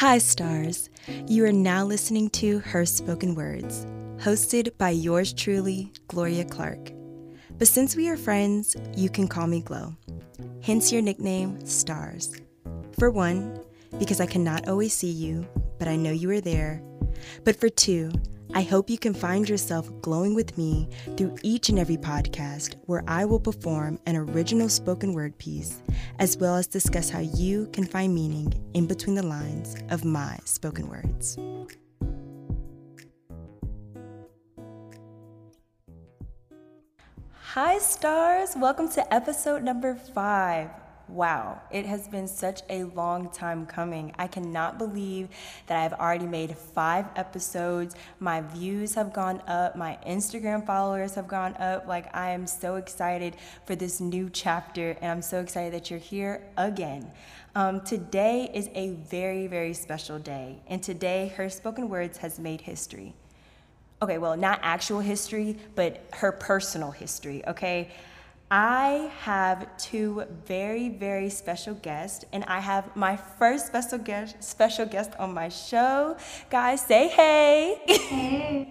Hi, stars. You are now listening to Her Spoken Words, hosted by yours truly, Gloria Clark. But since we are friends, you can call me Glo, hence your nickname, Stars. For one, because I cannot always see you, but I know you are there. But for two, I hope you can find yourself glowing with me through each and every podcast where I will perform an original spoken word piece, as well as discuss how you can find meaning in between the lines of my spoken words. Hi, stars. Welcome to episode number 5. Wow, it has been such a long time coming. I cannot believe that I've already made 5 episodes. My views have gone up. My Instagram followers have gone up. Like, I am so excited for this new chapter, and I'm so excited that you're here again. Today is a very, very special day, and today Her Spoken Words has made history. Okay, well, not actual history, but her personal history, okay? I have 2 very, very special guests, and I have my first special guest on my show. Guys, say hey. Hey.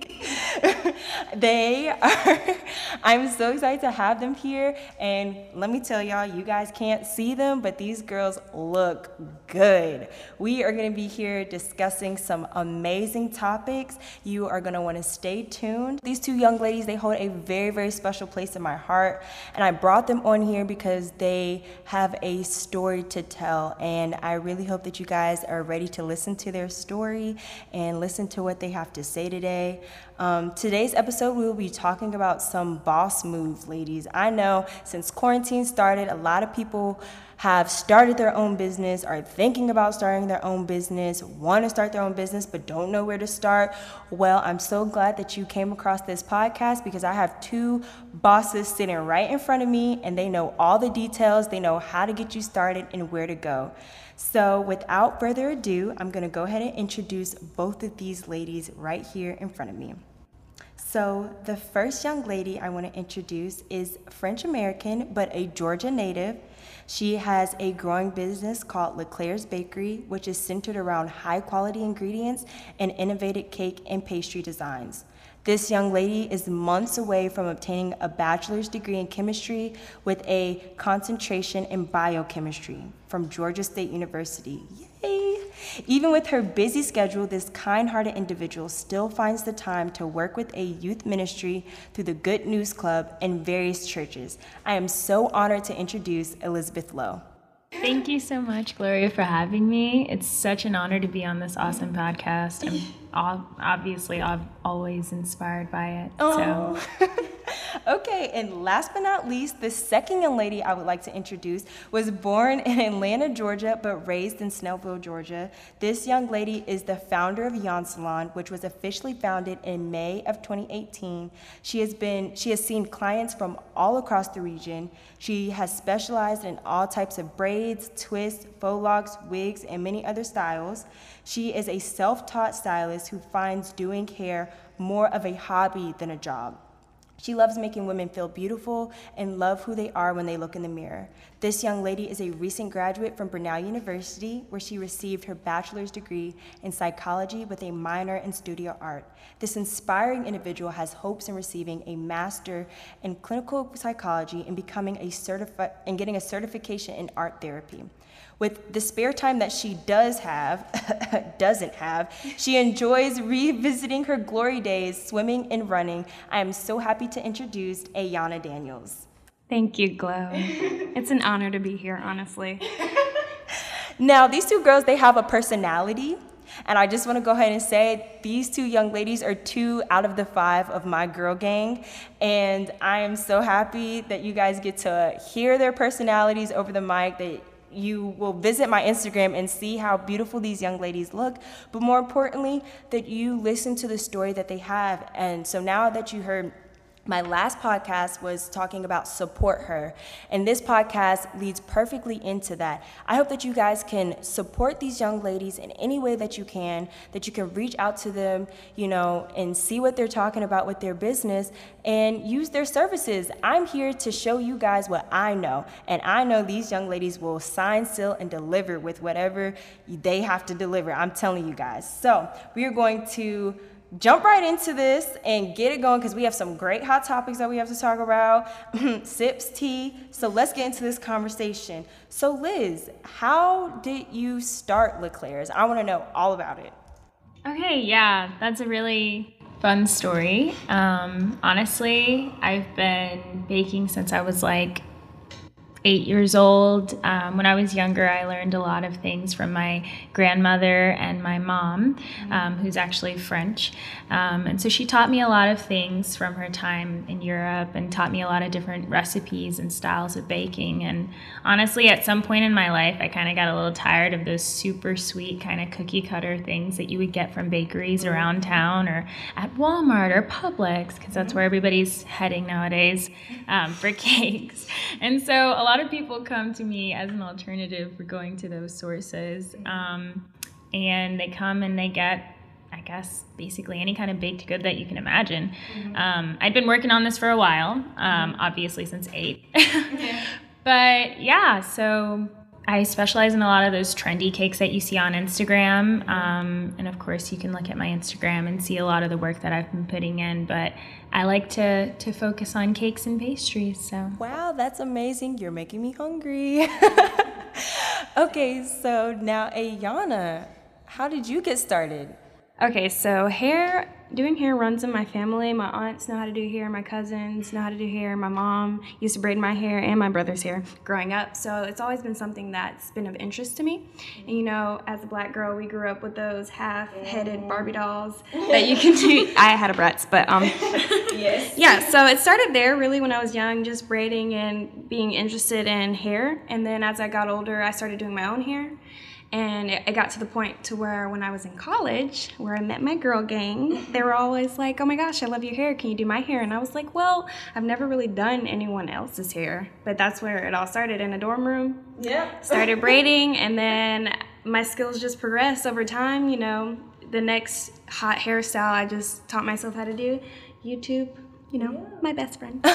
I'm so excited to have them here, and let me tell y'all, you guys can't see them, but these girls look good. We are going to be here discussing some amazing topics. You are going to want to stay tuned. These 2 young ladies, they hold a very, very special place in my heart, and I brought them on here because they have a story to tell, and I really hope that you guys are ready to listen to their story and listen to what they have to say today. Today's episode, we will be talking about some boss moves, ladies. I know since quarantine started, a lot of people have started their own business, are thinking about starting their own business, want to start their own business, but don't know where to start. Well, I'm so glad that you came across this podcast, because I have 2 bosses sitting right in front of me, and they know all the details. They know how to get you started and where to go. So without further ado, I'm going to go ahead and introduce both of these ladies right here in front of me. So the first young lady I want to introduce is French American, but a Georgia native. She has a growing business called LeClaire's Bakery, which is centered around high quality ingredients and innovative cake and pastry designs. This young lady is months away from obtaining a bachelor's degree in chemistry with a concentration in biochemistry from Georgia State University. Yay! Even with her busy schedule, this kind-hearted individual still finds the time to work with a youth ministry through the Good News Club and various churches. I am so honored to introduce Elizabeth Lowe. Thank you so much, Gloria, for having me. It's such an honor to be on this awesome podcast. I'm always inspired by it. Oh. So. Okay, and last but not least, the second young lady I would like to introduce was born in Atlanta, Georgia, but raised in Snellville, Georgia. This young lady is the founder of Yon Salon, which was officially founded in May of 2018. She has seen clients from all across the region. She has specialized in all types of braids, twists, faux locks, wigs, and many other styles. She is a self-taught stylist who finds doing hair more of a hobby than a job. She loves making women feel beautiful and love who they are when they look in the mirror. This young lady is a recent graduate from Bernal University, where she received her bachelor's degree in psychology with a minor in studio art. This inspiring individual has hopes in receiving a master in clinical psychology and becoming getting a certification in art therapy. With the spare time that she doesn't have, she enjoys revisiting her glory days, swimming and running. I am so happy to introduce Ayana Daniels. Thank you, Glo. It's an honor to be here, honestly. Now, these 2 girls, they have a personality. And I just want to go ahead and say these 2 young ladies are 2 out of the 5 of my girl gang. And I am so happy that you guys get to hear their personalities over the mic. You will visit my Instagram and see how beautiful these young ladies look, but more importantly, that you listen to the story that they have. And so now that you heard My last podcast was talking about support her, and this podcast leads perfectly into that. I hope that you guys can support these young ladies in any way that you can reach out to them, you know, and see what they're talking about with their business and use their services. I'm here to show you guys what I know, and I know these young ladies will sign, seal, and deliver with whatever they have to deliver. I'm telling you guys. So we are going to jump right into this and get it going because we have some great hot topics that we have to talk about. Sips, tea. So let's get into this conversation. So Liz, how did you start LeClaire's? I want to know all about it. Okay, yeah, that's a really fun story. Honestly, I've been baking since I was like 8 years old. When I was younger, I learned a lot of things from my grandmother and my mom, who's actually French. And so she taught me a lot of things from her time in Europe and taught me a lot of different recipes and styles of baking. And honestly, at some point in my life, I kind of got a little tired of those super sweet kind of cookie cutter things that you would get from bakeries around town or at Walmart or Publix, because that's where everybody's heading nowadays for cakes. And so a lot of people come to me as an alternative for going to those sources, and they come and they get, I guess, basically any kind of baked good that you can imagine. I'd been working on this for a while, obviously since 8. But yeah, so I specialize in a lot of those trendy cakes that you see on Instagram, and of course you can look at my Instagram and see a lot of the work that I've been putting in, but I like to focus on cakes and pastries, so. Wow, that's amazing. You're making me hungry. Okay, so now Ayana, how did you get started? Okay, so hair, doing hair runs in my family. My aunts know how to do hair. My cousins know how to do hair. My mom used to braid my hair and my brother's hair growing up. So it's always been something that's been of interest to me. And, you know, as a black girl, we grew up with those half-headed Barbie dolls that you can do. I had a Bratz, but yes. Yeah, so it started there really when I was young, just braiding and being interested in hair. And then as I got older, I started doing my own hair. And it got to the point to where when I was in college, where I met my girl gang, they were always like, oh my gosh, I love your hair. Can you do my hair? And I was like, well, I've never really done anyone else's hair. But that's where it all started, in a dorm room. Yeah. Started braiding, and then my skills just progressed over time. You know, the next hot hairstyle I just taught myself how to do, YouTube. You know, my best friend.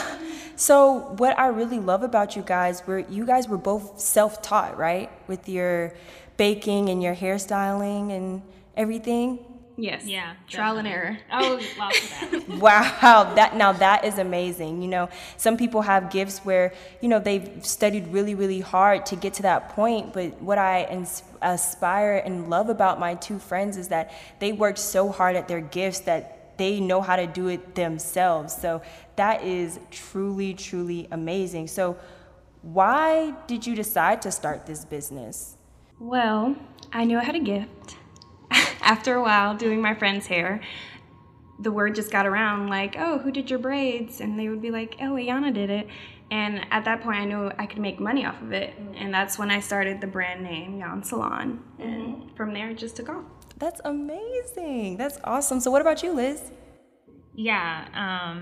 So what I really love about you guys, you guys were both self-taught, right? With your baking and your hairstyling and everything? Yes. Yeah. Trial and error. Oh, lots of that. Wow. Now that is amazing. You know, some people have gifts where, you know, they've studied really, really hard to get to that point. But what I aspire and love about my two friends is that they worked so hard at their gifts that they know how to do it themselves. So that is truly, truly amazing. So why did you decide to start this business? Well, I knew I had a gift. After a while, doing my friend's hair, the word just got around, like, oh, who did your braids? And they would be like, oh, Ayana did it. And at that point, I knew I could make money off of it. And that's when I started the brand name, Yon Salon. And from there, it just took off. That's amazing. That's awesome. So what about you, Liz? Yeah,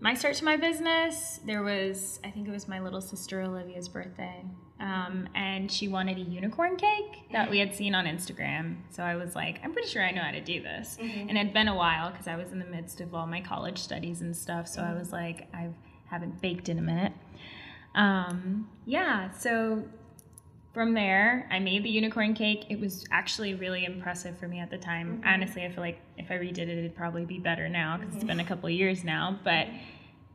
my start to my business, I think it was my little sister Olivia's birthday. And she wanted a unicorn cake that we had seen on Instagram. So I was like, I'm pretty sure I know how to do this. Mm-hmm. And it had been a while because I was in the midst of all my college studies and stuff. So I was like, I haven't baked in a minute. So from there, I made the unicorn cake. It was actually really impressive for me at the time. Mm-hmm. Honestly, I feel like if I redid it, it'd probably be better now because it's been a couple of years now. But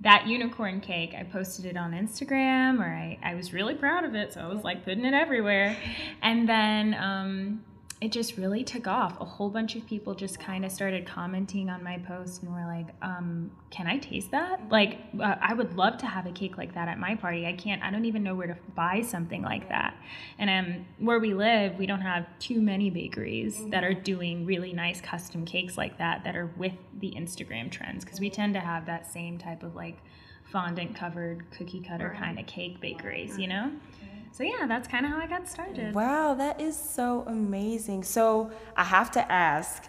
that unicorn cake, I posted it on Instagram, or I was really proud of it, so I was like putting it everywhere. And then it just really took off. A whole bunch of people just kind of started commenting on my post and were like, can I taste that? Like, I would love to have a cake like that at my party. I don't even know where to buy something like that. And where we live, we don't have too many bakeries that are doing really nice custom cakes like that are with the Instagram trends, because we tend to have that same type of like fondant covered cookie cutter kind of cake bakeries, you know? So yeah, that's kind of how I got started. Wow, that is so amazing. So I have to ask,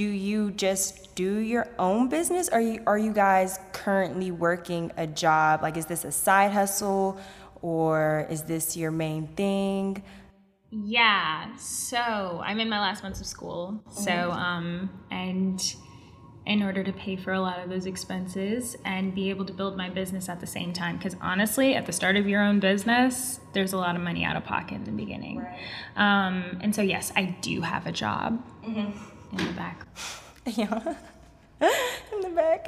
do you just do your own business? Are you guys currently working a job? Like, is this a side hustle or is this your main thing? Yeah, so I'm in my last months of school. Mm-hmm. So, and in order to pay for a lot of those expenses and be able to build my business at the same time, because honestly, at the start of your own business, there's a lot of money out of pocket in the beginning. Right. And so, yes, I do have a job. Mm-hmm. In the back. Yeah, in the back.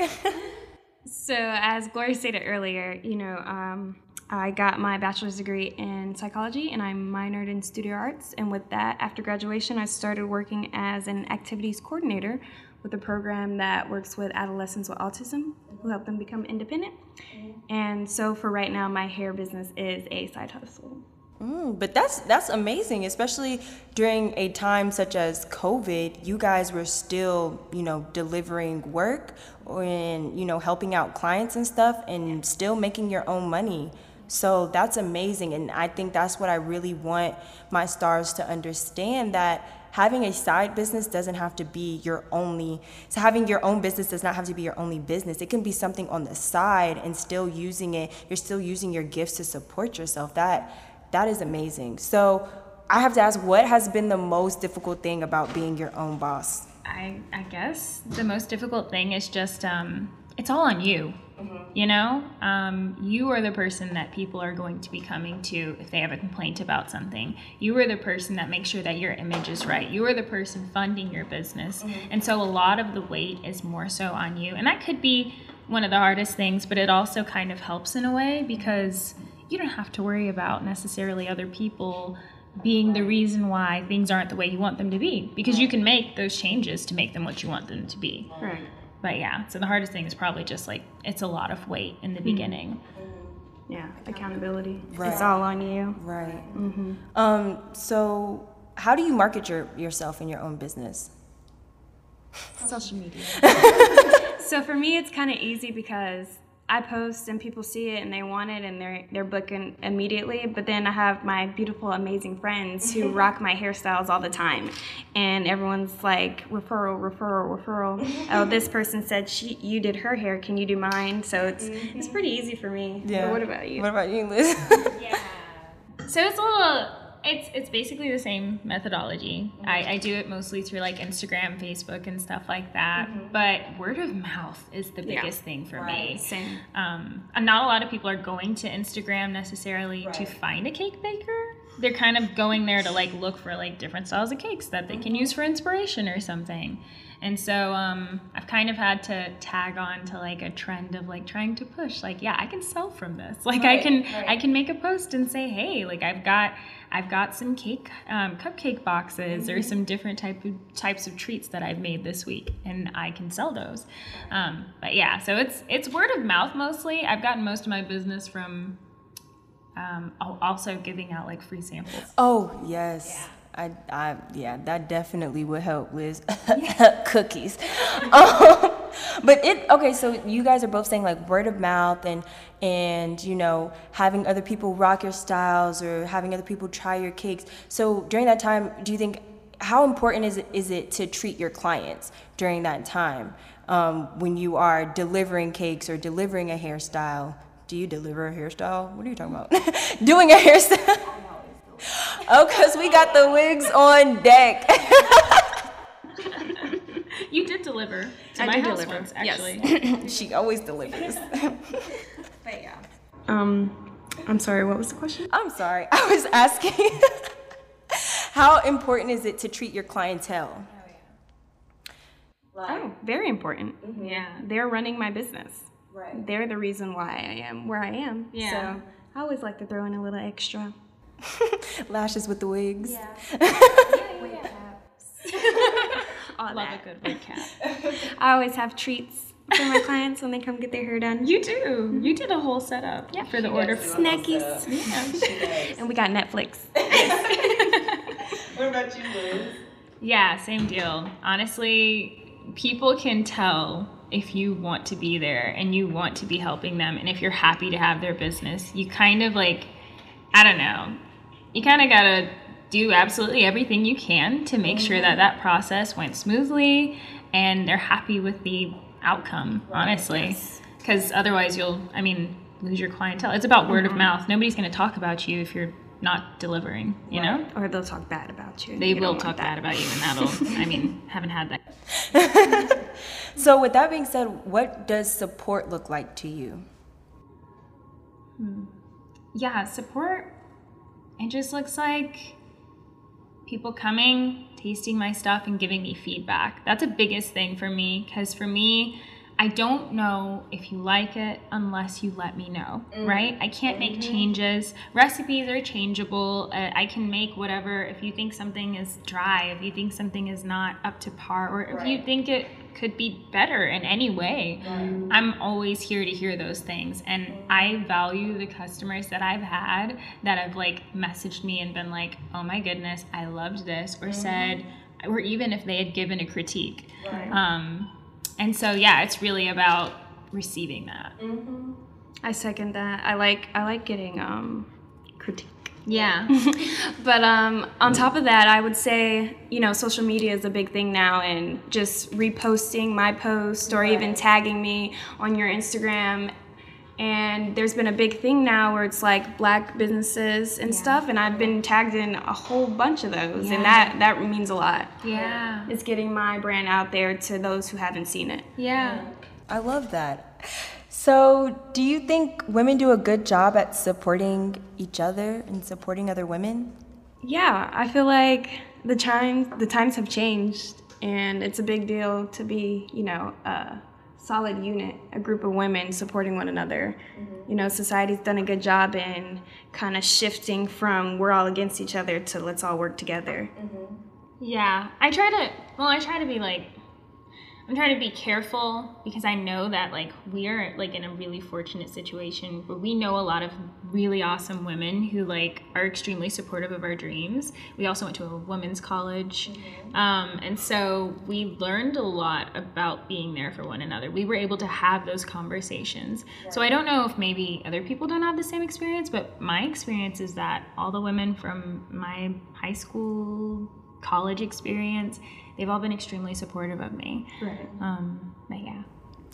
So as Gloria stated earlier, you know, I got my bachelor's degree in psychology and I minored in studio arts. And with that, after graduation, I started working as an activities coordinator with a program that works with adolescents with autism who help them become independent. And so for right now, my hair business is a side hustle. But that's amazing, especially during a time such as COVID. You guys were still, you know, delivering work and, you know, helping out clients and stuff and still making your own money. So that's amazing. And I think that's what I really want my stars to understand, that having a side business doesn't have to be your only. So having your own business does not have to be your only business. It can be something on the side and still using it. You're still using your gifts to support yourself. That is amazing. So I have to ask, what has been the most difficult thing about being your own boss? I guess the most difficult thing is just, it's all on you. Mm-hmm. You know, you are the person that people are going to be coming to if they have a complaint about something. You are the person that makes sure that your image is right. You are the person funding your business. Mm-hmm. And so a lot of the weight is more so on you. And that could be one of the hardest things, but it also kind of helps in a way, because you don't have to worry about necessarily other people being the reason why things aren't the way you want them to be, because you can make those changes to make them what you want them to be. Right. But yeah, so the hardest thing is probably just like, it's a lot of weight in the beginning. Yeah, accountability. Right. It's all on you. Right. Mm-hmm. So how do you market yourself in your own business? Social media. So for me, it's kind of easy because I post and people see it and they want it and they're booking immediately. But then I have my beautiful, amazing friends who rock my hairstyles all the time. And everyone's like, referral, referral, referral. Oh, this person said you did her hair. Can you do mine? So it's pretty easy for me. Yeah. But what about you? What about you, Liz? Yeah. So it's a little, it's basically the same methodology. Mm-hmm. I do it mostly through like Instagram, Facebook, and stuff like that. Mm-hmm. But word of mouth is the biggest thing for me. Same. Not a lot of people are going to Instagram necessarily to find a cake baker. They're kind of going there to like look for like different styles of cakes that they can use for inspiration or something. And so I've kind of had to tag on to like a trend of like trying to push, like, yeah, I can sell from this. Like I can make a post and say, hey, like I've got some cake, cupcake boxes or some different types of treats that I've made this week, and I can sell those. But yeah, so it's word of mouth mostly. I've gotten most of my business from also giving out like free samples. Oh yes. Yeah. I that definitely would help with cookies. But so you guys are both saying like word of mouth and you know, having other people rock your styles or having other people try your cakes. So during that time, do you think, how important is it to treat your clients during that time when you are delivering cakes or delivering a hairstyle? Do you deliver a hairstyle? What are you talking about? Doing a hairstyle. Oh, because we got the wigs on deck. You did deliver to my house once, actually. Yes. She always delivers. But yeah. I'm sorry, what was the question? I'm sorry. I was asking, how important is it to treat your clientele? Oh, yeah. Very important. Mm-hmm. Yeah. They're running my business. Right. They're the reason why I am where I am. Yeah. So I always like to throw in a little extra. Lashes with the wigs. Yeah. Wig caps. All love that. A good wig cap. I always have treats for my clients when they come get their hair done. You do. Mm-hmm. You did a whole setup for the order. Snackies. Yeah. And we got Netflix. What about you, Liz? Yeah, same deal. Honestly, people can tell if you want to be there and you want to be helping them, and if you're happy to have their business, you kind of like, I don't know, you kind of got to do absolutely everything you can to make sure that process went smoothly and they're happy with the outcome, honestly, because otherwise you'll, I mean, lose your clientele. It's about word of mouth. Nobody's going to talk about you if you're not delivering, you know? Or they'll talk bad about you. They will talk bad about you, and that'll, I mean, haven't had that. So with that being said, what does support look like to you? Yeah, support, it just looks like people coming, tasting my stuff, and giving me feedback. That's the biggest thing for me, because for me, I don't know if you like it unless you let me know, right? I can't make changes. Recipes are changeable. I can make whatever. If you think something is dry, if you think something is not up to par, or if you think it could be better in any way, I'm always here to hear those things. And I value the customers that I've had that have like messaged me and been like, oh my goodness, I loved this, or said, or even if they had given a critique. And so, yeah, it's really about receiving that. I second that. I like getting critique. Yeah. But on top of that, I would say, you know, social media is a big thing now, and just reposting my post or even tagging me on your Instagram. And there's been a big thing now where it's like black businesses and stuff, and I've been tagged in a whole bunch of those, and that means a lot. Yeah. It's getting my brand out there to those who haven't seen it. Yeah. I love that. So do you think women do a good job at supporting each other and supporting other women? Yeah, I feel like the times have changed, and it's a big deal to be, you know, solid unit, a group of women supporting one another. You know, society's done a good job in kind of shifting from we're all against each other to let's all work together. Yeah, I try to be like, I'm trying to be careful, because I know that like we are like in a really fortunate situation where we know a lot of really awesome women who like are extremely supportive of our dreams. We also went to a women's college, and so we learned a lot about being there for one another. We were able to have those conversations. So I don't know if maybe other people don't have the same experience, but my experience is that all the women from my high school, college experience, they've all been extremely supportive of me. But yeah.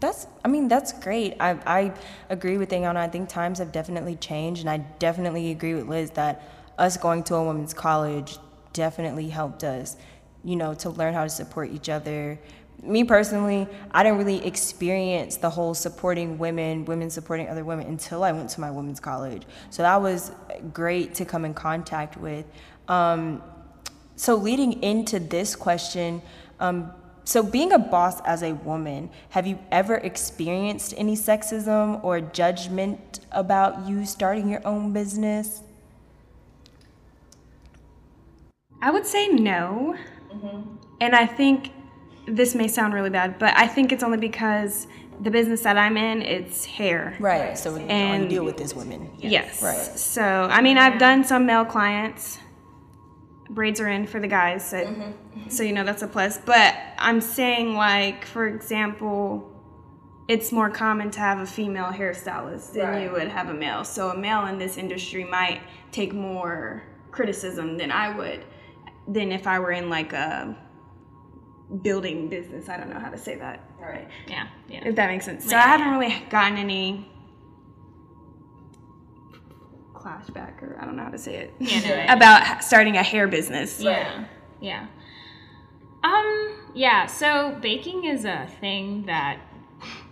That's great. I agree with Ayana. I think times have definitely changed, and I definitely agree with Liz that us going to a women's college definitely helped us, you know, to learn how to support each other. Me personally, I didn't really experience the whole supporting women supporting other women until I went to my women's college. So that was great to come in contact with. So leading into this question, so being a boss as a woman, have you ever experienced any sexism or judgment about you starting your own business? I would say no. And I think this may sound really bad, but I think it's only because the business that I'm in, it's hair. Right, so all you deal with is women. Yes. Right. So, I mean, I've done some male clients. Braids are in for the guys, so, so you know, that's a plus. But I'm saying, like, for example, it's more common to have a female hairstylist than you would have a male. So a male in this industry might take more criticism than I would, than if I were in, like, a building business. I don't know how to say that. All right. Yeah. If that makes sense. So I haven't really gotten any flashback, or I don't know how to say it, about starting a hair business. So baking is a thing that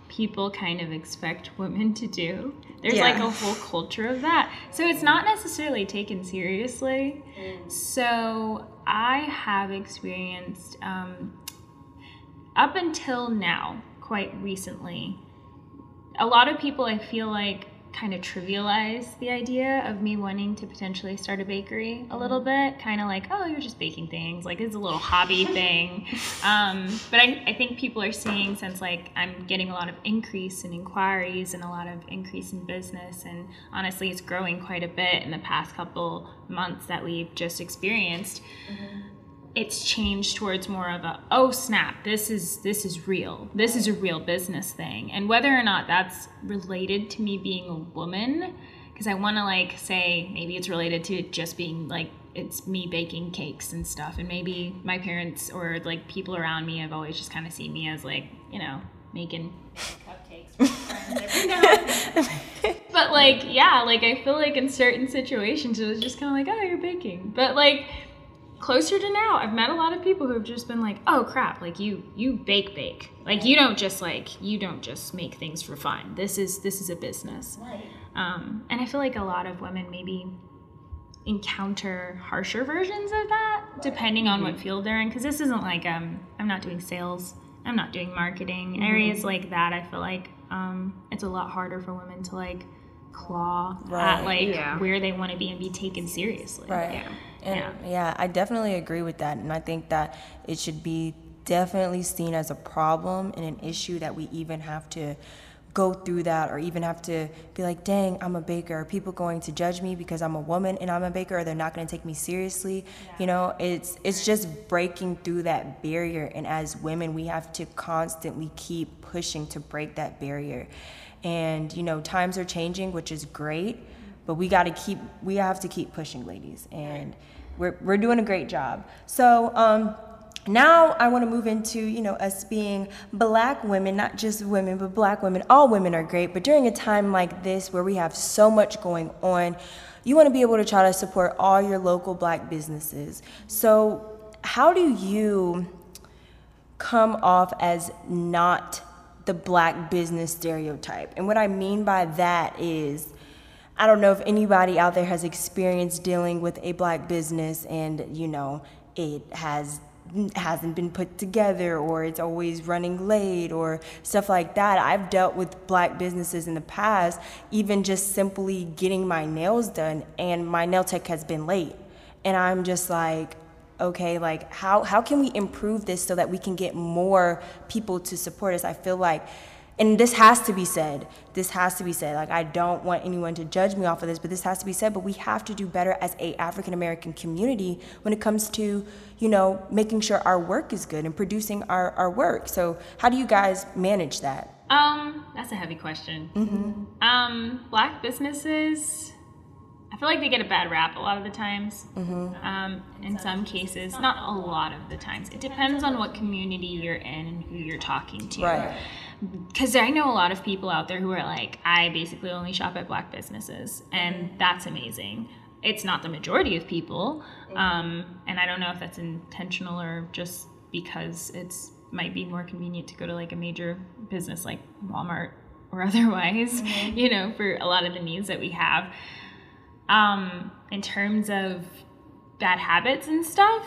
people kind of expect women to do. There's like a whole culture of that. So it's not necessarily taken seriously. So I have experienced, up until now, quite recently, a lot of people, I feel like, kind of trivialize the idea of me wanting to potentially start a bakery a little bit, kind of like, oh, you're just baking things, like it's a little hobby thing. But I think people are seeing, since like I'm getting a lot of increase in inquiries and a lot of increase in business, and honestly it's growing quite a bit in the past couple months that we've just experienced, it's changed towards more of a, oh snap, this is real. This is a real business thing. And whether or not that's related to me being a woman, because I want to like say maybe it's related to just being like it's me baking cakes and stuff, and maybe my parents or like people around me have always just kind of seen me as like, you know, making cupcakes with friends every now and then. But like, yeah, like I feel like in certain situations it was just kind of like, oh, you're baking. But like closer to now, I've met a lot of people who have just been like, oh crap, like you bake. Like you don't just make things for fun. This is a business. Right. And I feel like a lot of women maybe encounter harsher versions of that, depending on what field they're in. Because this isn't like I'm not doing sales, I'm not doing marketing, areas like that. I feel like it's a lot harder for women to like claw at like where they want to be and be taken seriously. Right. Yeah. And yeah, I definitely agree with that, and I think that it should be definitely seen as a problem and an issue that we even have to go through that, or even have to be like, dang, I'm a baker. Are people going to judge me because I'm a woman and I'm a baker? Or they're not going to take me seriously? Yeah. You know, it's just breaking through that barrier. And as women, we have to constantly keep pushing to break that barrier. And, you know, times are changing, which is great, but we have to keep pushing, ladies. And we're doing a great job. So, now I want to move into, you know, us being Black women, not just women, but Black women. All women are great, but during a time like this where we have so much going on, you want to be able to try to support all your local Black businesses. So how do you come off as not the Black business stereotype? And what I mean by that is, I don't know if anybody out there has experience dealing with a Black business and, you know, it hasn't been put together, or it's always running late, or stuff like that. I've dealt with Black businesses in the past, even just simply getting my nails done, and my nail tech has been late. And I'm just like, okay, like how can we improve this so that we can get more people to support us? I feel like, and this has to be said, like I don't want anyone to judge me off of this, but this has to be said, but we have to do better as a African-American community when it comes to, you know, making sure our work is good and producing our work. So how do you guys manage that? That's a heavy question. Mm-hmm. Black businesses, I feel like they get a bad rap a lot of the times. Mm-hmm. In some cases, not a lot of the times. It depends on what community you're in and who you're talking to. Right. Because I know a lot of people out there who are like, I basically only shop at Black businesses, and that's amazing. It's not the majority of people, and I don't know if that's intentional or just because it's might be more convenient to go to like a major business like Walmart or otherwise, you know, for a lot of the needs that we have. In terms of bad habits and stuff,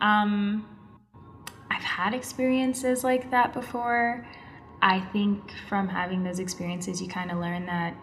I've had experiences like that before. I think from having those experiences, you kind of learn that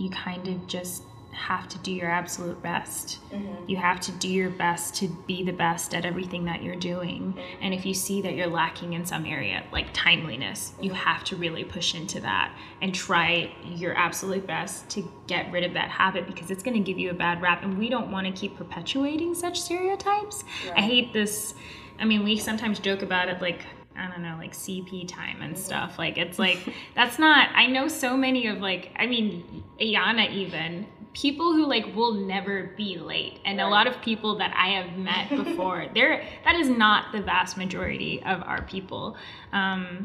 you kind of just have to do your absolute best. Mm-hmm. You have to do your best to be the best at everything that you're doing. Mm-hmm. And if you see that you're lacking in some area, like timeliness, you have to really push into that and try your absolute best to get rid of that habit, because it's going to give you a bad rap. And we don't want to keep perpetuating such stereotypes. Right. I hate this. I mean, we sometimes joke about it, like, I don't know, like CP time and stuff. Like, it's like, that's not, I know so many of like, I mean, Ayana even, people who like will never be late. And a lot of people that I have met before, that is not the vast majority of our people. And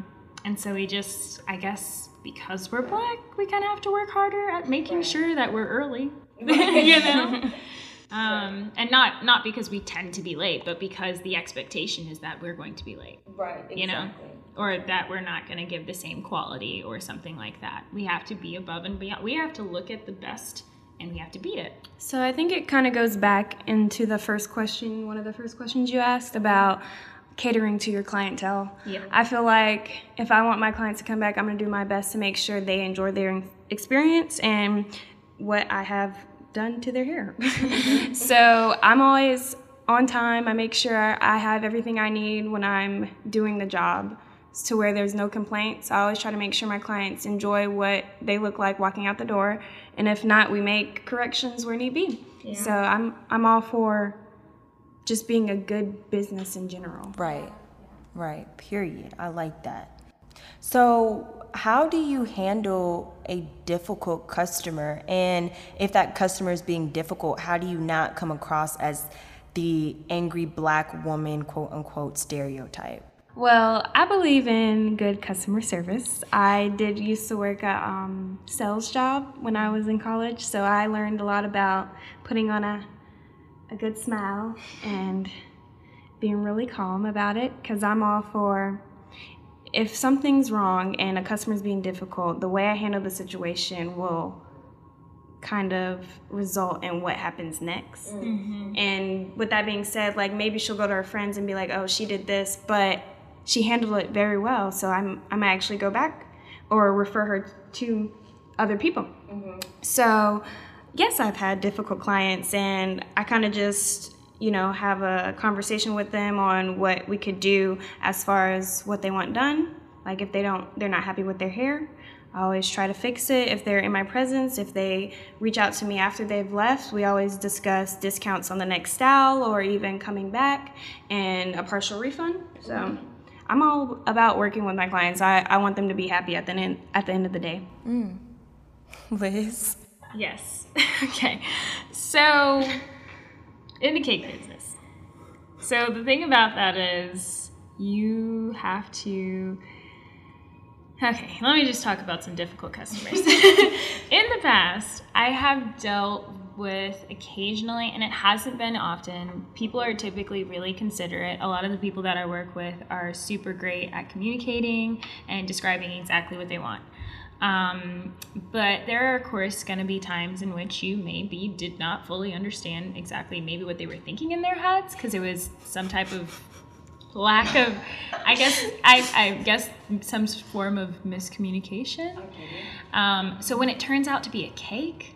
so we just, I guess, because we're Black, we kind of have to work harder at making sure that we're early, you know? And not because we tend to be late, but because the expectation is that we're going to be late, right? Exactly. You know, or that we're not going to give the same quality or something like that. We have to be above and beyond. We have to look at the best and we have to beat it. So I think it kind of goes back into the first question, one of the first questions you asked about catering to your clientele. Yeah. I feel like if I want my clients to come back, I'm going to do my best to make sure they enjoy their experience and what I have done to their hair. So I'm always on time. I make sure I have everything I need when I'm doing the job to where there's no complaints. I always try to make sure my clients enjoy what they look like walking out the door. And if not, we make corrections where need be. Yeah. So I'm all for just being a good business in general. Right. Period. I like that. So how do you handle a difficult customer? And if that customer is being difficult, how do you not come across as the angry Black woman, quote unquote, stereotype? Well, I believe in good customer service. I used to work a sales job when I was in college, so I learned a lot about putting on a good smile and being really calm about it, because I'm all for, if something's wrong and a customer's being difficult, the way I handle the situation will kind of result in what happens next. Mm-hmm. And with that being said, like, maybe she'll go to her friends and be like, oh, she did this, but she handled it very well, so I might actually go back or refer her to other people. Mm-hmm. So, yes, I've had difficult clients, and I kind of just, you know, have a conversation with them on what we could do as far as what they want done. Like, if they're not happy with their hair, I always try to fix it if they're in my presence. If they reach out to me after they've left, we always discuss discounts on the next style or even coming back and a partial refund. So. Mm-hmm. I'm all about working with my clients. I want them to be happy at the end of the day. Mm. Liz? Yes. Okay. So, in the cake business. So, the thing about that is you have to... Okay, let me just talk about some difficult customers. In the past, I have dealt with occasionally, and it hasn't been often, people are typically really considerate. A lot of the people that I work with are super great at communicating and describing exactly what they want. But there are, of course, going to be times in which you maybe did not fully understand exactly maybe what they were thinking in their heads, because it was some type of lack of, I guess some form of miscommunication. Okay. So when it turns out to be a cake,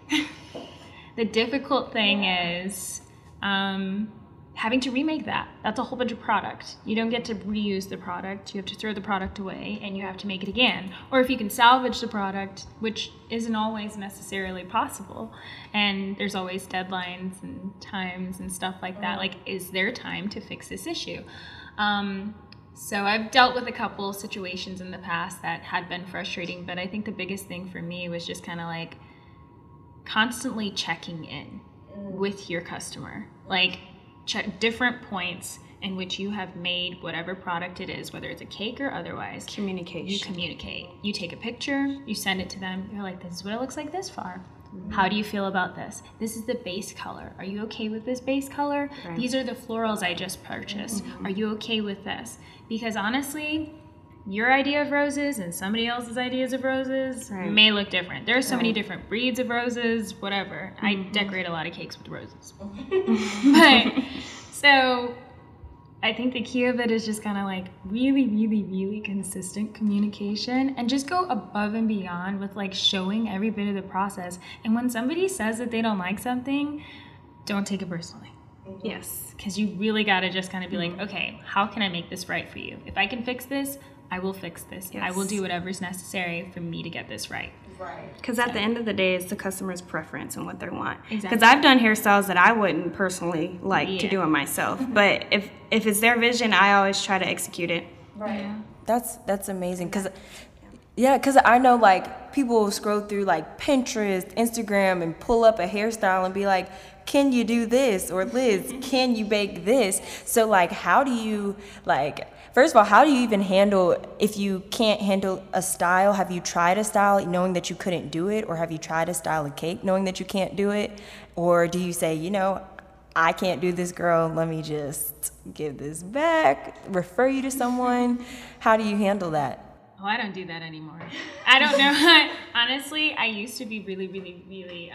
the difficult thing is having to remake that. That's a whole bunch of product. You don't get to reuse the product. You have to throw the product away, and you have to make it again. Or if you can salvage the product, which isn't always necessarily possible, and there's always deadlines and times and stuff like that. Like, is there time to fix this issue? So I've dealt with a couple situations in the past that had been frustrating, but I think the biggest thing for me was just kind of like, constantly checking in with your customer, like check different points in which you have made whatever product it is, whether it's a cake or otherwise. Communication. You communicate. You take a picture, you send it to them. You're like, this is what it looks like this far. Mm-hmm. How do you feel about this? This is the base color. Are you okay with this base color? Right. These are the florals I just purchased. Mm-hmm. Are you okay with this? Because honestly, your idea of roses and somebody else's ideas of roses may look different. There are so many different breeds of roses, whatever. Mm-hmm. I decorate a lot of cakes with roses. But, so I think the key of it is just kind of like really, really, really consistent communication, and just go above and beyond with like showing every bit of the process. And when somebody says that they don't like something, don't take it personally. Yes. Because you really got to just kind of be like, okay, how can I make this right for you? If I can fix this, I will fix this. Yes. I will do whatever's necessary for me to get this right. Right. Because at the end of the day, it's the customer's preference and what they want. Exactly. Because I've done hairstyles that I wouldn't personally like to do on myself. But if it's their vision, I always try to execute it. Right. Yeah. That's amazing. Because, because I know, like, people will scroll through, like, Pinterest, Instagram, and pull up a hairstyle and be like, can you do this? Or, Liz, can you bake this? So, like, how do you, like... First of all, how do you even handle, if you can't handle a style, have you tried a style knowing that you couldn't do it? Or have you tried a style of cake knowing that you can't do it? Or do you say, you know, I can't do this, girl, let me just give this back, refer you to someone? How do you handle that? Oh, I don't do that anymore. I don't know. Honestly, I used to be really, really, really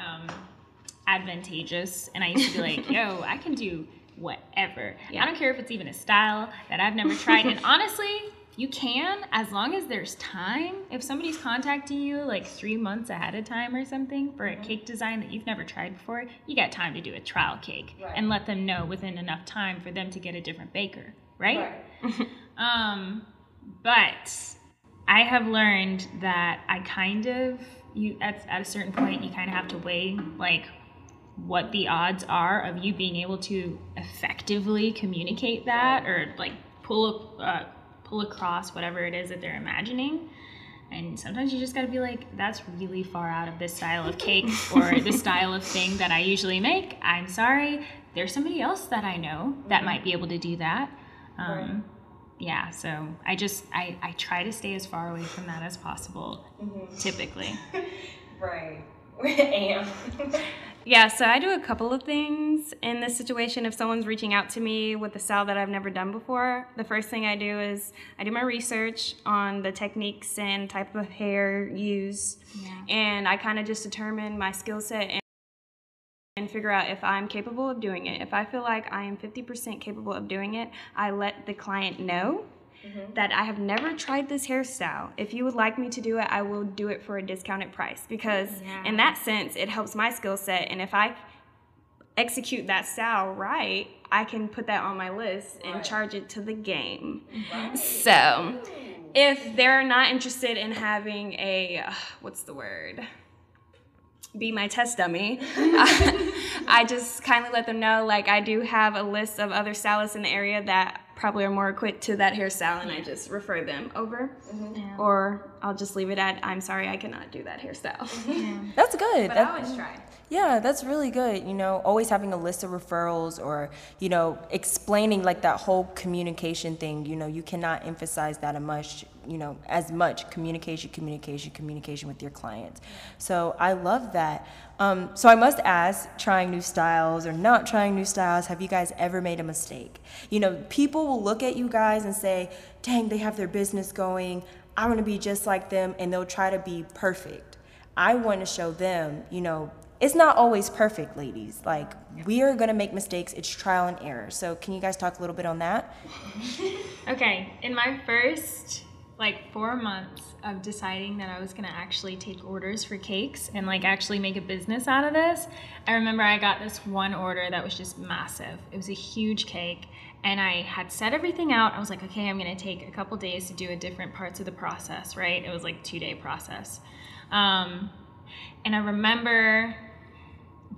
advantageous. And I used to be like, yo, I can do whatever. Yeah. I don't care if it's even a style that I've never tried. And honestly, you can, as long as there's time. If somebody's contacting you like 3 months ahead of time or something for a cake design that you've never tried before, you got time to do a trial cake and let them know within enough time for them to get a different baker, right? But I have learned that I kind of, at a certain point, you kind of have to weigh like what the odds are of you being able to effectively communicate that, or like pull across whatever it is that they're imagining. And sometimes you just got to be like, that's really far out of this style of cake or this style of thing that I usually make. I'm sorry. There's somebody else that I know that might be able to do that. Right. Yeah, so I try to stay as far away from that as possible, typically. Right. Yeah, so I do a couple of things in this situation. If someone's reaching out to me with a style that I've never done before, the first thing I do is I do my research on the techniques and type of hair used, and I kind of just determine my skill set and figure out if I'm capable of doing it. If I feel like I am 50% capable of doing it, I let the client know that I have never tried this hairstyle. If you would like me to do it, I will do it for a discounted price, because in that sense, it helps my skill set. And if I execute that style right, I can put that on my list and charge it to the game. Right. So if they're not interested in having a, be my test dummy. I just kindly let them know, like, I do have a list of other stylists in the area that probably are more equipped to that hairstyle, and I just refer them over. Or I'll just leave it at, I'm sorry, I cannot do that hairstyle. That's good. But I always try. Yeah, that's really good. You know, always having a list of referrals, or, you know, explaining like that whole communication thing. You know, you cannot emphasize that as much communication with your clients. So I love that. So I must ask, trying new styles or not trying new styles, have you guys ever made a mistake? You know, people will look at you guys and say, dang, they have their business going. I want to be just like them. And they'll try to be perfect. I want to show them, you know, it's not always perfect, ladies. Like, we are going to make mistakes. It's trial and error. So can you guys talk a little bit on that? Okay. In my first, 4 months of deciding that I was going to actually take orders for cakes and, actually make a business out of this, I remember I got this one order that was just massive. It was a huge cake. And I had set everything out. I was like, okay, I'm going to take a couple days to do a different parts of the process, right? It was, 2-day process. And I remember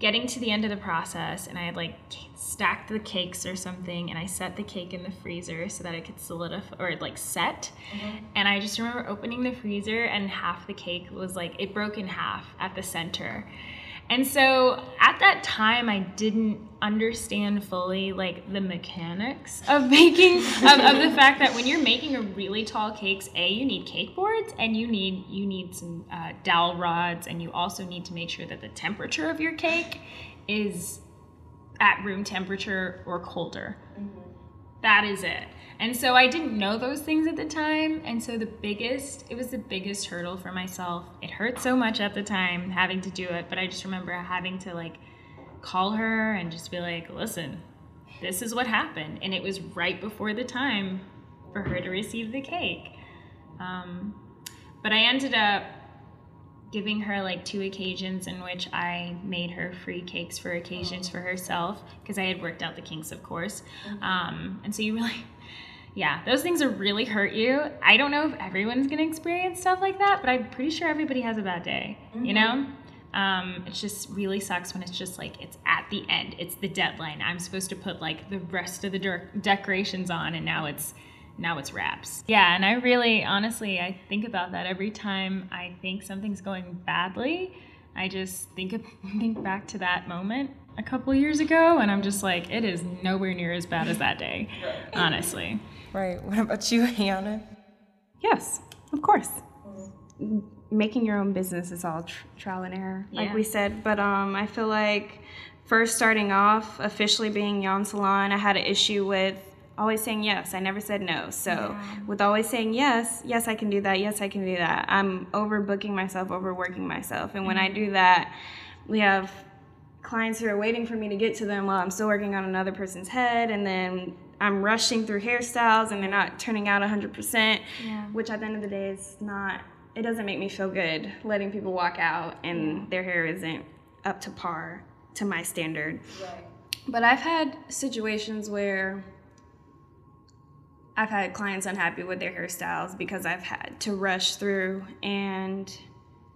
getting to the end of the process, and I had stacked the cakes or something, and I set the cake in the freezer so that I could solidify or set. And I just remember opening the freezer, and half the cake was it broke in half at the center. And so at that time, I didn't understand fully the mechanics of baking, of the fact that when you're making a really tall cakes, you need cake boards, and you need some dowel rods, and you also need to make sure that the temperature of your cake is at room temperature or colder. That is it. And so I didn't know those things at the time. And so it was the biggest hurdle for myself. It hurt so much at the time having to do it. But I just remember having to call her and just be like, listen, this is what happened. And it was right before the time for her to receive the cake. But I ended up giving her 2 occasions in which I made her free cakes for occasions for herself, because I had worked out the kinks, of course. And so you really, those things will really hurt you. I don't know if everyone's going to experience stuff like that, but I'm pretty sure everybody has a bad day, you know? It just really sucks when it's just it's at the end. It's the deadline. I'm supposed to put the rest of the decorations on, and now it's wraps. Yeah, and I really, honestly, I think about that every time I think something's going badly. I just think back to that moment a couple years ago, and I'm just it is nowhere near as bad as that day, honestly. Right. What about you, Ayana? Yes, of course. Making your own business is all trial and error, we said. But I feel first starting off, officially being Yon Salon, I had an issue with always saying yes. I never said no. So with always saying yes, I can do that. Yes, I can do that. I'm overbooking myself, overworking myself. And when I do that, we have clients who are waiting for me to get to them while I'm still working on another person's head. And then I'm rushing through hairstyles, and they're not turning out 100%, which at the end of the day is not, it doesn't make me feel good letting people walk out and their hair isn't up to par to my standard. Right. But I've had situations where I've had clients unhappy with their hairstyles because I've had to rush through, and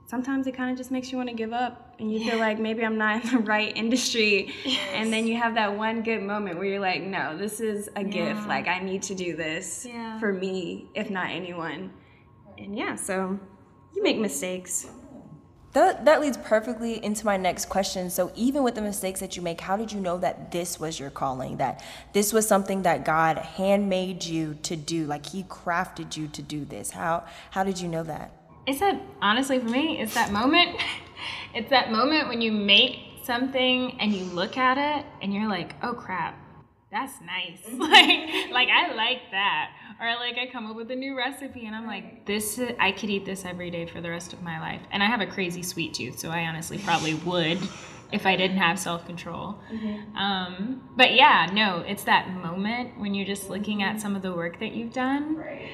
sometimes it kind of just makes you want to give up, and you feel like maybe I'm not in the right industry. And then you have that one good moment where you're like, no, this is a gift. I need to do this for me, if not anyone. And so you make mistakes. That leads perfectly into my next question. So even with the mistakes that you make, how did you know that this was your calling, that this was something that God handmade you to do, like he crafted you to do this? How did you know that? It's that, honestly, for me, it's that moment. It's that moment when you make something and you look at it and you're like, oh crap, that's nice. like I like that. Or like I come up with a new recipe and I'm like, this, I could eat this every day for the rest of my life. And I have a crazy sweet tooth, so I honestly probably would if I didn't have self-control. Mm-hmm. But yeah, no, it's that moment when you're just looking at some of the work that you've done. Right.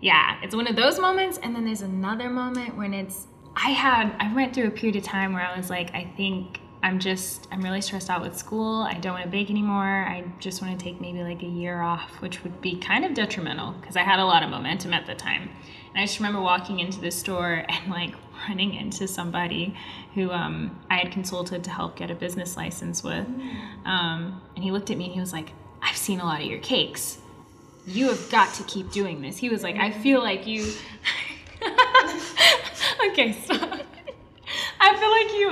Yeah, it's one of those moments. And then there's another moment when it's, I went through a period of time where I was like, I think I'm really stressed out with school. I don't want to bake anymore. I just want to take maybe like a year off, which would be kind of detrimental because I had a lot of momentum at the time. And I just remember walking into the store and like running into somebody who I had consulted to help get a business license with. And he looked at me and he was like, I've seen a lot of your cakes. You have got to keep doing this. He was like, I feel like you... Okay, stop. I feel like you,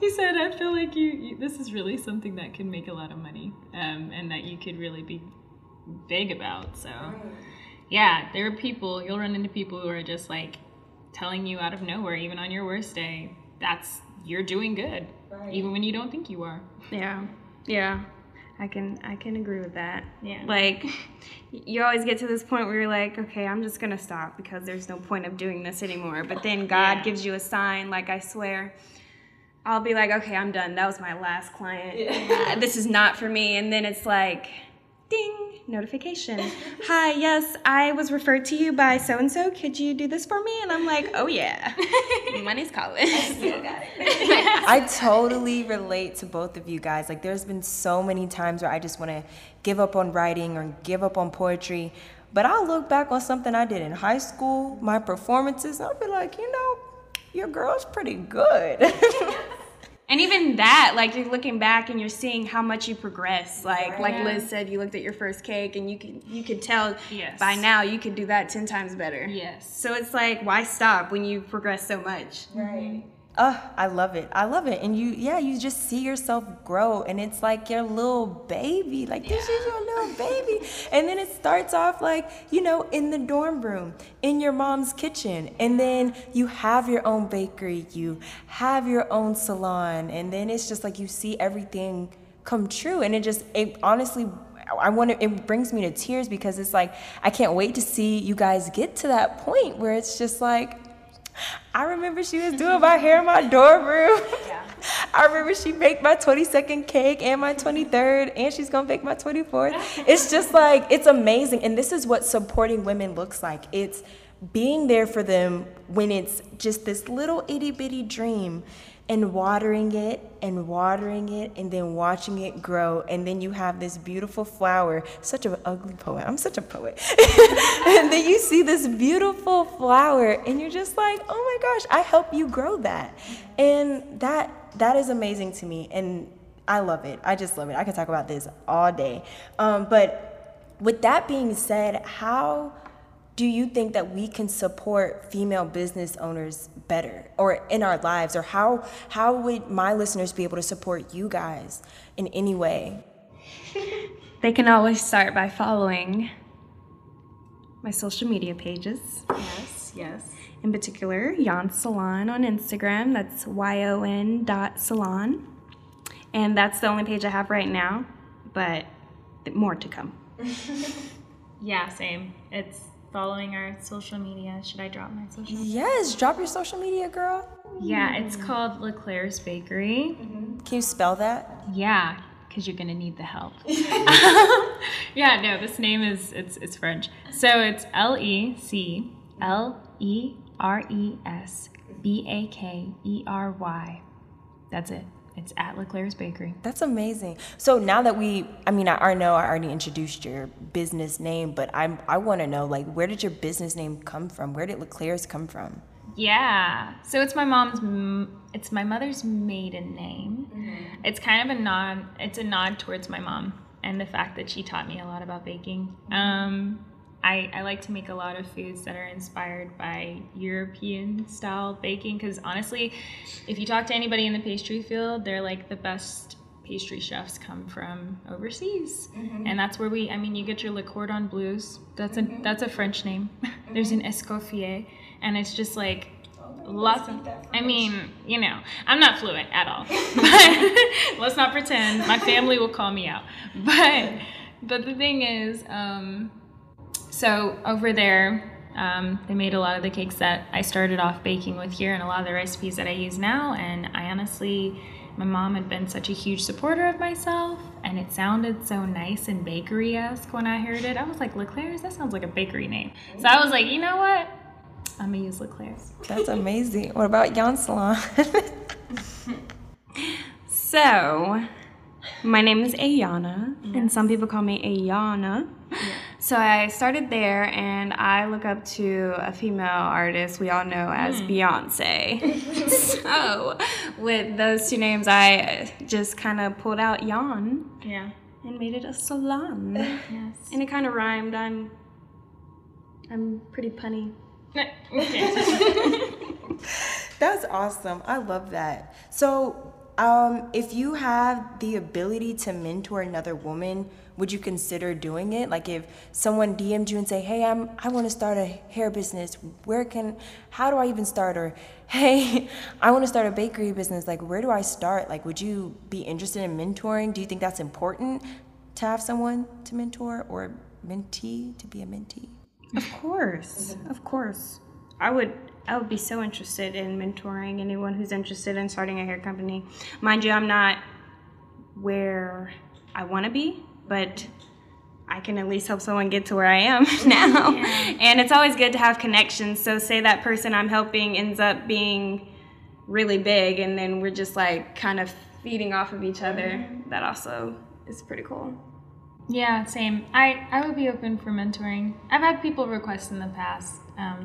he said, I feel like you, this is really something that can make a lot of money, and that you could really be big about. So yeah, there are people, you'll run into people who are just like telling you out of nowhere, even on your worst day, you're doing good, right, even when you don't think you are. Yeah. Yeah. I can agree with that. Yeah. Like, you always get to this point where you're like, okay, I'm just going to stop because there's no point of doing this anymore. But then God gives you a sign, like, I swear, I'll be like, okay, I'm done. That was my last client. Yeah. This is not for me. And then it's like, ding, notification. Hi, yes, I was referred to you by so-and-so. Could you do this for me? And I'm like, oh, yeah. Money's calling. I still got it. I totally relate to both of you guys. Like, there's been so many times where I just want to give up on writing or give up on poetry. But I'll look back on something I did in high school, my performances, and I'll be like, you know, your girl's pretty good. And even that, like, you're looking back and you're seeing how much you progress. Like Liz said, you looked at your first cake and you could tell by now you could do that 10 times better. Yes. So it's like, why stop when you progress so much? Right. Oh, I love it. I love it. And you just see yourself grow, and it's like your little baby. Like, this is your little baby. And then it starts off like, you know, in the dorm room, in your mom's kitchen. And then you have your own bakery, you have your own salon. And then it's just like you see everything come true. And it honestly, it brings me to tears because it's like, I can't wait to see you guys get to that point where it's just like, I remember she was doing my hair in my dorm room. Yeah. I remember she baked my 22nd cake and my 23rd, and she's going to bake my 24th. It's just like, it's amazing. And this is what supporting women looks like. It's being there for them when it's just this little itty bitty dream, and watering it, and then watching it grow. And then you have this beautiful flower, such an ugly poet. I'm such a poet. And then you see this beautiful flower and you're just like, oh my gosh, I helped you grow that. And that is amazing to me. And I love it. I just love it. I could talk about this all day. But with that being said, how do you think that we can support female business owners better, or in our lives, or how would my listeners be able to support you guys in any way? They can always start by following my social media pages. Yes. In particular, Yon Salon on Instagram. That's yon.salon. And that's the only page I have right now, but more to come. Yeah, same. It's following our social media. Should I drop my social media? Yes, drop your social media, girl. Yeah, it's called LeClaire's Bakery. Mm-hmm. Can you spell that? Yeah, because you're going to need the help. Yeah, no, this name is, it's French. So it's LeClaire's Bakery. That's it. It's at LeClaire's Bakery. That's amazing. So now that I know I already introduced your business name, but I want to know, like, where did your business name come from? Where did LeClaire's come from? Yeah. So it's my mother's maiden name. Mm-hmm. It's kind of a nod towards my mom and the fact that she taught me a lot about baking. I like to make a lot of foods that are inspired by European-style baking, because honestly, if you talk to anybody in the pastry field, they're like the best pastry chefs come from overseas. Mm-hmm. And that's where we, I mean, you get your Le Cordon Bleus. That's a French name. Mm-hmm. There's an Escoffier, and it's just like, lots of, I mean, you know, I'm not fluent at all, but let's not pretend. My family will call me out. But the thing is, so over there, they made a lot of the cakes that I started off baking with here, and a lot of the recipes that I use now. And I honestly, my mom had been such a huge supporter of myself, and it sounded so nice and bakery-esque when I heard it. I was like, LeClaire's, that sounds like a bakery name. So I was like, you know what? I'm going to use LeClaire's. That's amazing. What about Yon Salon? So, my name is Ayana, yes. And some people call me Ayana. Yeah. So I started there, and I look up to a female artist we all know as Beyoncé. So, with those two names, I just kind of pulled out Yon, yeah, and made it a salon. Yes. And it kind of rhymed. I'm pretty punny. That's awesome. I love that. So if you have the ability to mentor another woman, would you consider doing it? Like if someone DM'd you and say, hey, I want to start a hair business, how do I even start? Or hey, I want to start a bakery business, like where do I start? Like, would you be interested in mentoring? Do you think that's important to have someone to mentor, or mentee, to be a mentee? Of course. I would be so interested in mentoring anyone who's interested in starting a hair company. Mind you, I'm not where I want to be, but I can at least help someone get to where I am now. Yeah. And it's always good to have connections. So say that person I'm helping ends up being really big, and then we're just like kind of feeding off of each other. That also is pretty cool. Yeah, same. I would be open for mentoring. I've had people request in the past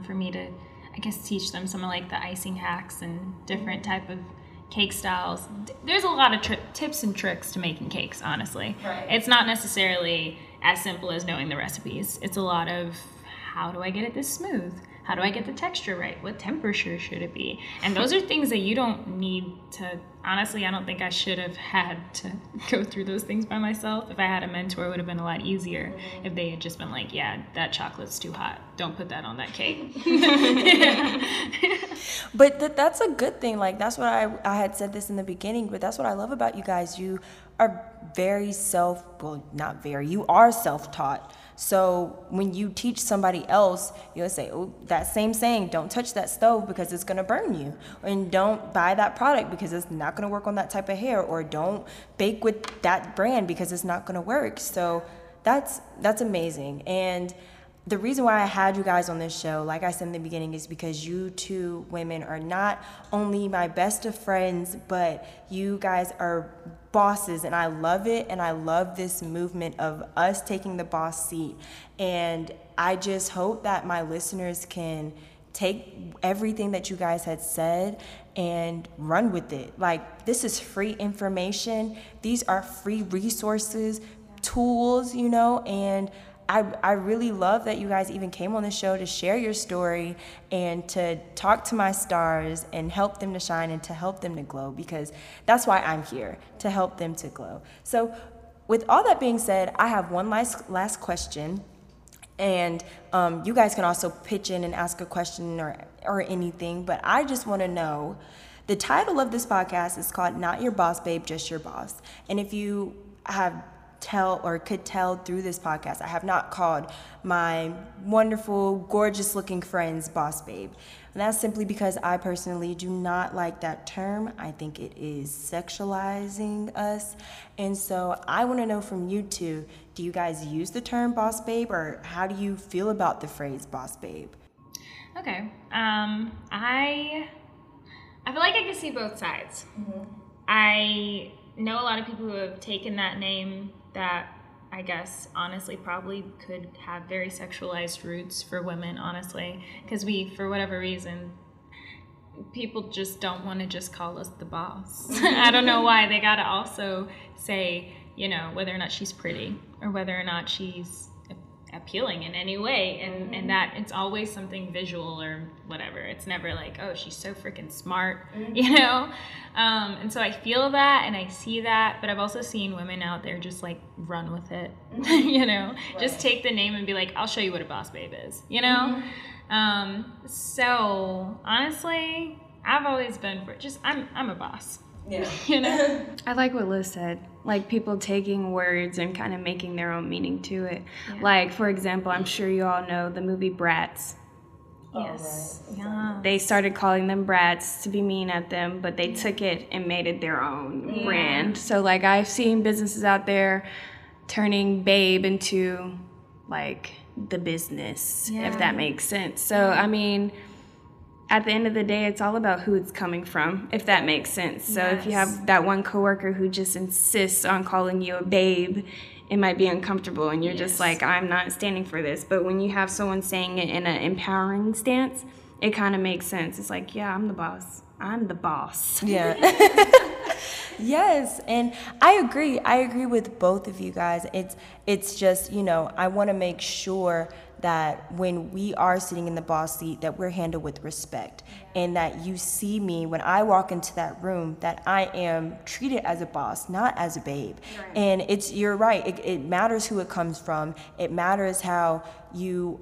for me to, I guess, teach them some of like the icing hacks and different type of cake styles. There's a lot of tips and tricks to making cakes, honestly. Right. It's not necessarily as simple as knowing the recipes. It's a lot of how do I get it this smooth? How do I get the texture right? What temperature should it be? And those are things that you don't need to, honestly, I don't think I should have had to go through those things by myself. If I had a mentor, it would have been a lot easier if they had just been like, yeah, that chocolate's too hot. Don't put that on that cake. But that's a good thing. Like, that's what I had said this in the beginning, but that's what I love about you guys. You are you are self-taught. So when you teach somebody else, you'll say, oh, that same saying, don't touch that stove because it's going to burn you. And don't buy that product because it's not going to work on that type of hair. Or don't bake with that brand because it's not going to work. So that's amazing. And the reason why I had you guys on this show, like I said in the beginning, is because you two women are not only my best of friends, but you guys are bosses, and I love it, and I love this movement of us taking the boss seat. And I just hope that my listeners can take everything that you guys had said and run with it. Like, this is free information. These are free resources, tools, you know, and I really love that you guys even came on the show to share your story and to talk to my stars and help them to shine and to help them to glow, because that's why I'm here, to help them to glow. So with all that being said, I have one last question, and you guys can also pitch in and ask a question or anything, but I just want to know, the title of this podcast is called Not Your Boss Babe, Just Your Boss. And if you have could tell through this podcast, I have not called my wonderful, gorgeous looking friends boss babe. And that's simply because I personally do not like that term. I think it is sexualizing us. And so I want to know from you two, do you guys use the term boss babe, or how do you feel about the phrase boss babe? Okay. I feel like I can see both sides. Mm-hmm. I know a lot of people who have taken that name that I guess honestly probably could have very sexualized roots for women, honestly, because for whatever reason, people just don't want to just call us the boss. I don't know why. They got to also say, you know, whether or not she's pretty or whether or not she's appealing in any way, and that it's always something visual or whatever. It's never like, oh, she's so freaking smart, you know? And so I feel that and I see that, but I've also seen women out there just like run with it, you know? Right. Just take the name and be like, I'll show you what a boss babe is, you know? So honestly, I've always been for just, I'm a boss. Yeah. You know? I like what Liz said, like people taking words and kind of making their own meaning to it. Yeah. Like, for example, I'm sure you all know the movie Bratz. Yes. Right. Yeah. They started calling them brats to be mean at them, but they took it and made it their own brand. So, like, I've seen businesses out there turning babe into, like, the business, if that makes sense. So, I mean, at the end of the day, it's all about who it's coming from, if that makes sense. So if you have that one coworker who just insists on calling you a babe, it might be uncomfortable, and you're just like, I'm not standing for this. But when you have someone saying it in an empowering stance, it kind of makes sense. It's like, yeah, I'm the boss. I'm the boss. Yeah. Yes, and I agree. I agree with both of you guys. It's just, you know, I want to make sure that when we are sitting in the boss seat, that we're handled with respect, and that you see me when I walk into that room, that I am treated as a boss, not as a babe. Right. And it's, you're right. It matters who it comes from. It matters how you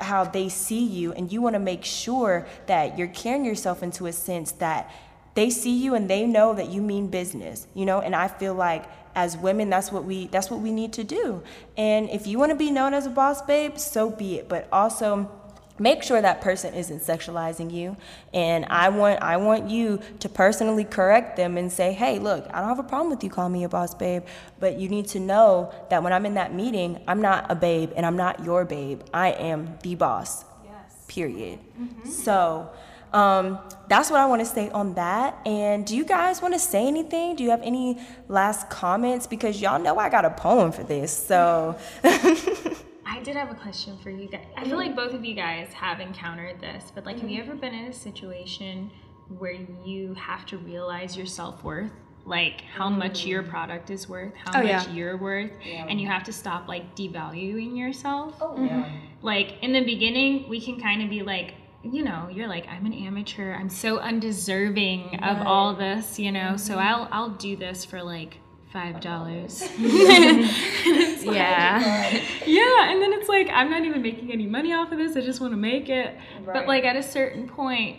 how they see you, and you want to make sure that you're carrying yourself into a sense that they see you and they know that you mean business, you know? And I feel like as women, that's what we need to do. And if you want to be known as a boss babe, so be it. But also make sure that person isn't sexualizing you. And I want you to personally correct them and say, hey, look, I don't have a problem with you calling me a boss babe, but you need to know that when I'm in that meeting, I'm not a babe and I'm not your babe. I am the boss. Yes. Period. Mm-hmm. So that's what I want to say on that. And do you guys want to say anything? Do you have any last comments? Because y'all know I got a poem for this, so. I did have a question for you guys. I feel like both of you guys have encountered this, but like, have you ever been in a situation where you have to realize your self-worth? Like how much your product is worth, how much you're worth, and you have to stop like devaluing yourself. Oh, yeah. Like in the beginning, we can kind of be like, you know, you're like, I'm an amateur. I'm so undeserving of all this, you know, so I'll do this for like $5. Yeah, and then it's like, I'm not even making any money off of this. I just want to make it. Right. But like at a certain point,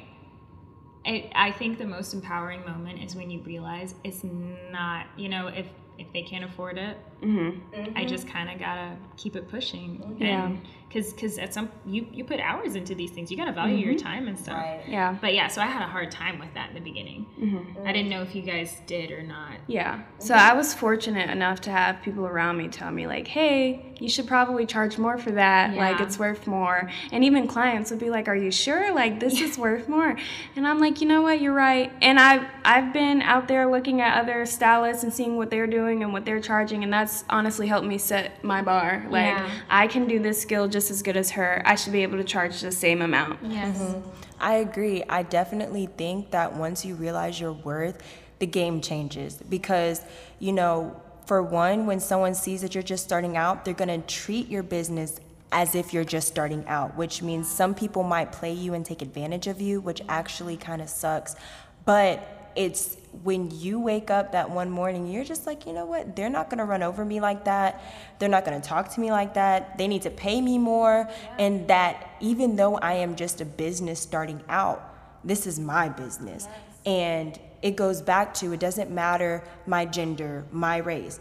I think the most empowering moment is when you realize it's not, you know, if they can't afford it, I just kind of gotta keep it pushing, and because at some you put hours into these things, you gotta value your time and stuff. Right. Yeah. But yeah, so I had a hard time with that in the beginning. I didn't know if you guys did or not. Yeah. So I was fortunate enough to have people around me tell me like, hey, you should probably charge more for that. Yeah. Like it's worth more. And even clients would be like, are you sure? Like this is worth more. And I'm like, you know what? You're right. And I've been out there looking at other stylists and seeing what they're doing and what they're charging, and that's honestly helped me set my bar. Like I can do this skill just as good as her. I should be able to charge the same amount. Yes. I agree. I definitely think that once you realize your worth, the game changes, because, you know, for one, when someone sees that you're just starting out, they're going to treat your business as if you're just starting out, which means some people might play you and take advantage of you, which actually kind of sucks. But it's when you wake up that one morning, you're just like, you know what? They're not going to run over me like that. They're not going to talk to me like that. They need to pay me more. And that even though I am just a business starting out, this is my business. And it goes back to, it doesn't matter my gender, my race.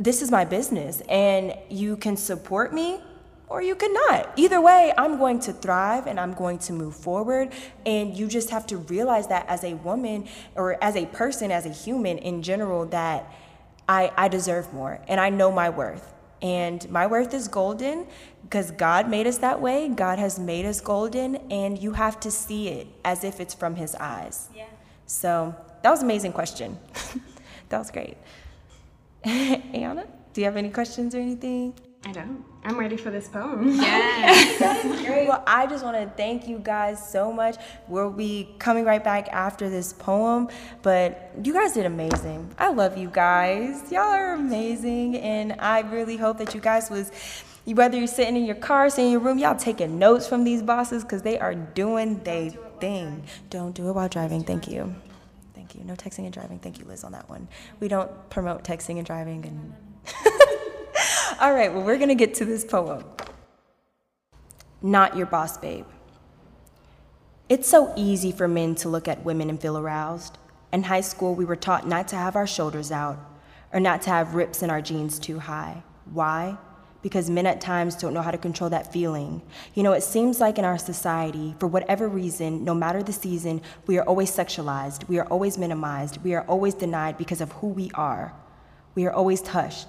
This is my business. And you can support me or you could not. Either way, I'm going to thrive and I'm going to move forward. And you just have to realize that as a woman or as a person, as a human in general, that I deserve more and I know my worth. And my worth is golden because God made us that way. God has made us golden, and you have to see it as if it's from His eyes. Yeah. So that was an amazing question. That was great. Ayana, do you have any questions or anything? I don't. I'm ready for this poem. Yes. That's great. Well, I just want to thank you guys so much. We'll be coming right back after this poem, but you guys did amazing. I love you guys. Y'all are amazing, and I really hope that you guys was Whether you're sitting in your car, sitting in your room, y'all taking notes from these bosses because they are doing their thing. Don't do it while driving. Thank you. Thank you. No texting and driving. Thank you, Liz, on that one. We don't promote texting and driving. And all right, well, we're going to get to this poem. Not your boss, babe. It's so easy for men to look at women and feel aroused. In high school, we were taught not to have our shoulders out or not to have rips in our jeans too high. Why? Because men at times don't know how to control that feeling. You know, it seems like in our society, for whatever reason, no matter the season, we are always sexualized, we are always minimized, we are always denied because of who we are. We are always hushed.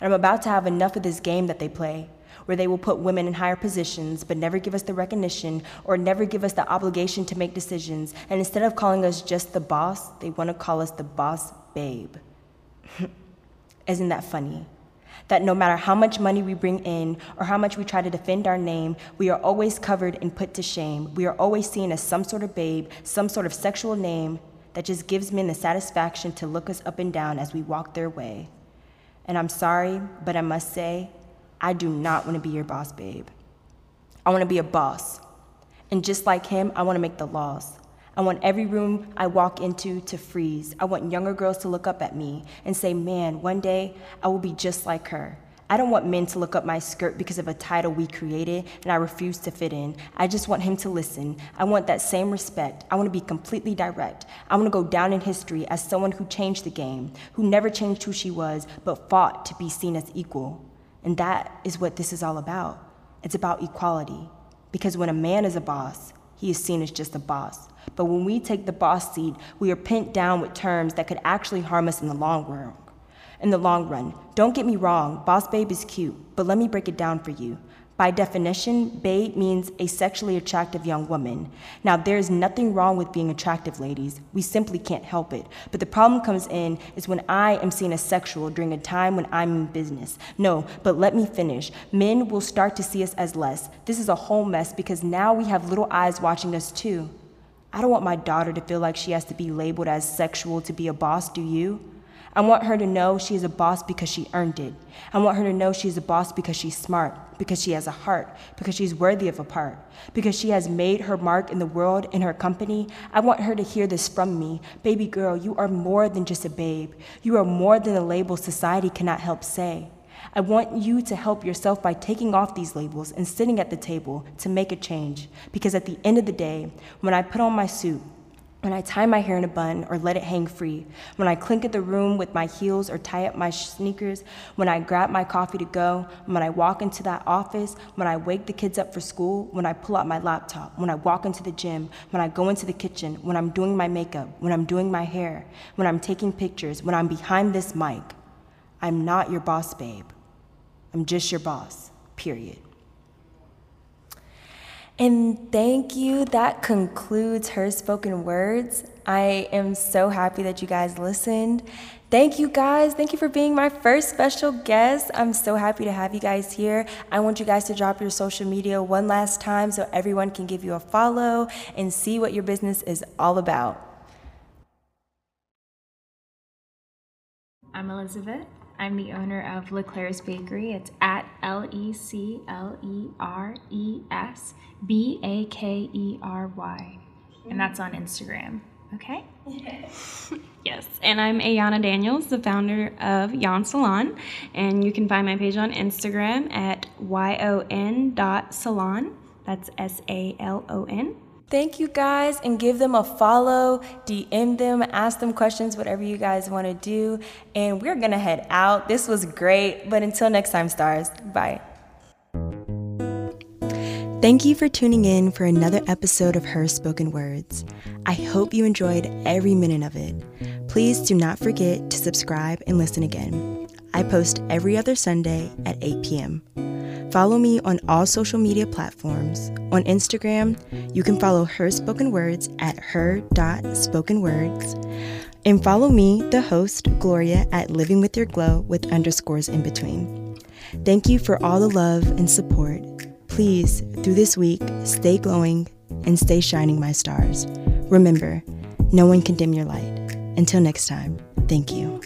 And I'm about to have enough of this game that they play, where they will put women in higher positions but never give us the recognition or never give us the obligation to make decisions. And instead of calling us just the boss, they want to call us the boss babe. Isn't that funny? That no matter how much money we bring in or how much we try to defend our name, we are always covered and put to shame. We are always seen as some sort of babe, some sort of sexual name that just gives men the satisfaction to look us up and down as we walk their way. And I'm sorry, but I must say, I do not want to be your boss, babe. I want to be a boss. And just like him, I want to make the laws. I want every room I walk into to freeze. I want younger girls to look up at me and say, man, one day I will be just like her. I don't want men to look up my skirt because of a title we created and I refuse to fit in. I just want him to listen. I want that same respect. I want to be completely direct. I want to go down in history as someone who changed the game, who never changed who she was, but fought to be seen as equal. And that is what this is all about. It's about equality. Because when a man is a boss, he is seen as just a boss. But when we take the boss seat, we are pinned down with terms that could actually harm us in the long run. Don't get me wrong, boss babe is cute, but let me break it down for you. By definition, babe means a sexually attractive young woman. Now, there is nothing wrong with being attractive, ladies. We simply can't help it. But the problem comes in is when I am seen as sexual during a time when I'm in business. No, but let me finish. Men will start to see us as less. This is a whole mess because now we have little eyes watching us too. I don't want my daughter to feel like she has to be labeled as sexual to be a boss, do you? I want her to know she is a boss because she earned it. I want her to know she's a boss because she's smart, because she has a heart, because she's worthy of a part, because she has made her mark in the world, in her company. I want her to hear this from me. Baby girl, you are more than just a babe. You are more than a label society cannot help say. I want you to help yourself by taking off these labels and sitting at the table to make a change. Because at the end of the day, when I put on my suit, when I tie my hair in a bun or let it hang free, when I clink at the room with my heels or tie up my sneakers, when I grab my coffee to go, when I walk into that office, when I wake the kids up for school, when I pull out my laptop, when I walk into the gym, when I go into the kitchen, when I'm doing my makeup, when I'm doing my hair, when I'm taking pictures, when I'm behind this mic, I'm not your boss, babe. I'm just your boss, period. And thank you. That concludes her spoken words. I am so happy that you guys listened. Thank you guys. Thank you for being my first special guest. I'm so happy to have you guys here. I want you guys to drop your social media one last time so everyone can give you a follow and see what your business is all about. I'm Elizabeth. I'm the owner of LeClaire's Bakery. It's at LeClairesBakery. And that's on Instagram. Okay? Yes. And I'm Ayana Daniels, the founder of Yon Salon. And you can find my page on Instagram at yon.salon. That's S-A-L-O-N. Thank you guys, and give them a follow, DM them, ask them questions, whatever you guys want to do. And we're going to head out. This was great, but until next time, stars, bye. Thank you for tuning in for another episode of Her Spoken Words. I hope you enjoyed every minute of it. Please do not forget to subscribe and listen again. I post every other Sunday at 8 p.m. Follow me on all social media platforms. On Instagram, you can follow Her Spoken Words at her.spokenwords. And follow me, the host, Gloria, at Living With Your Glow with underscores in between. Thank you for all the love and support. Please, through this week, stay glowing and stay shining, my stars. Remember, no one can dim your light. Until next time, thank you.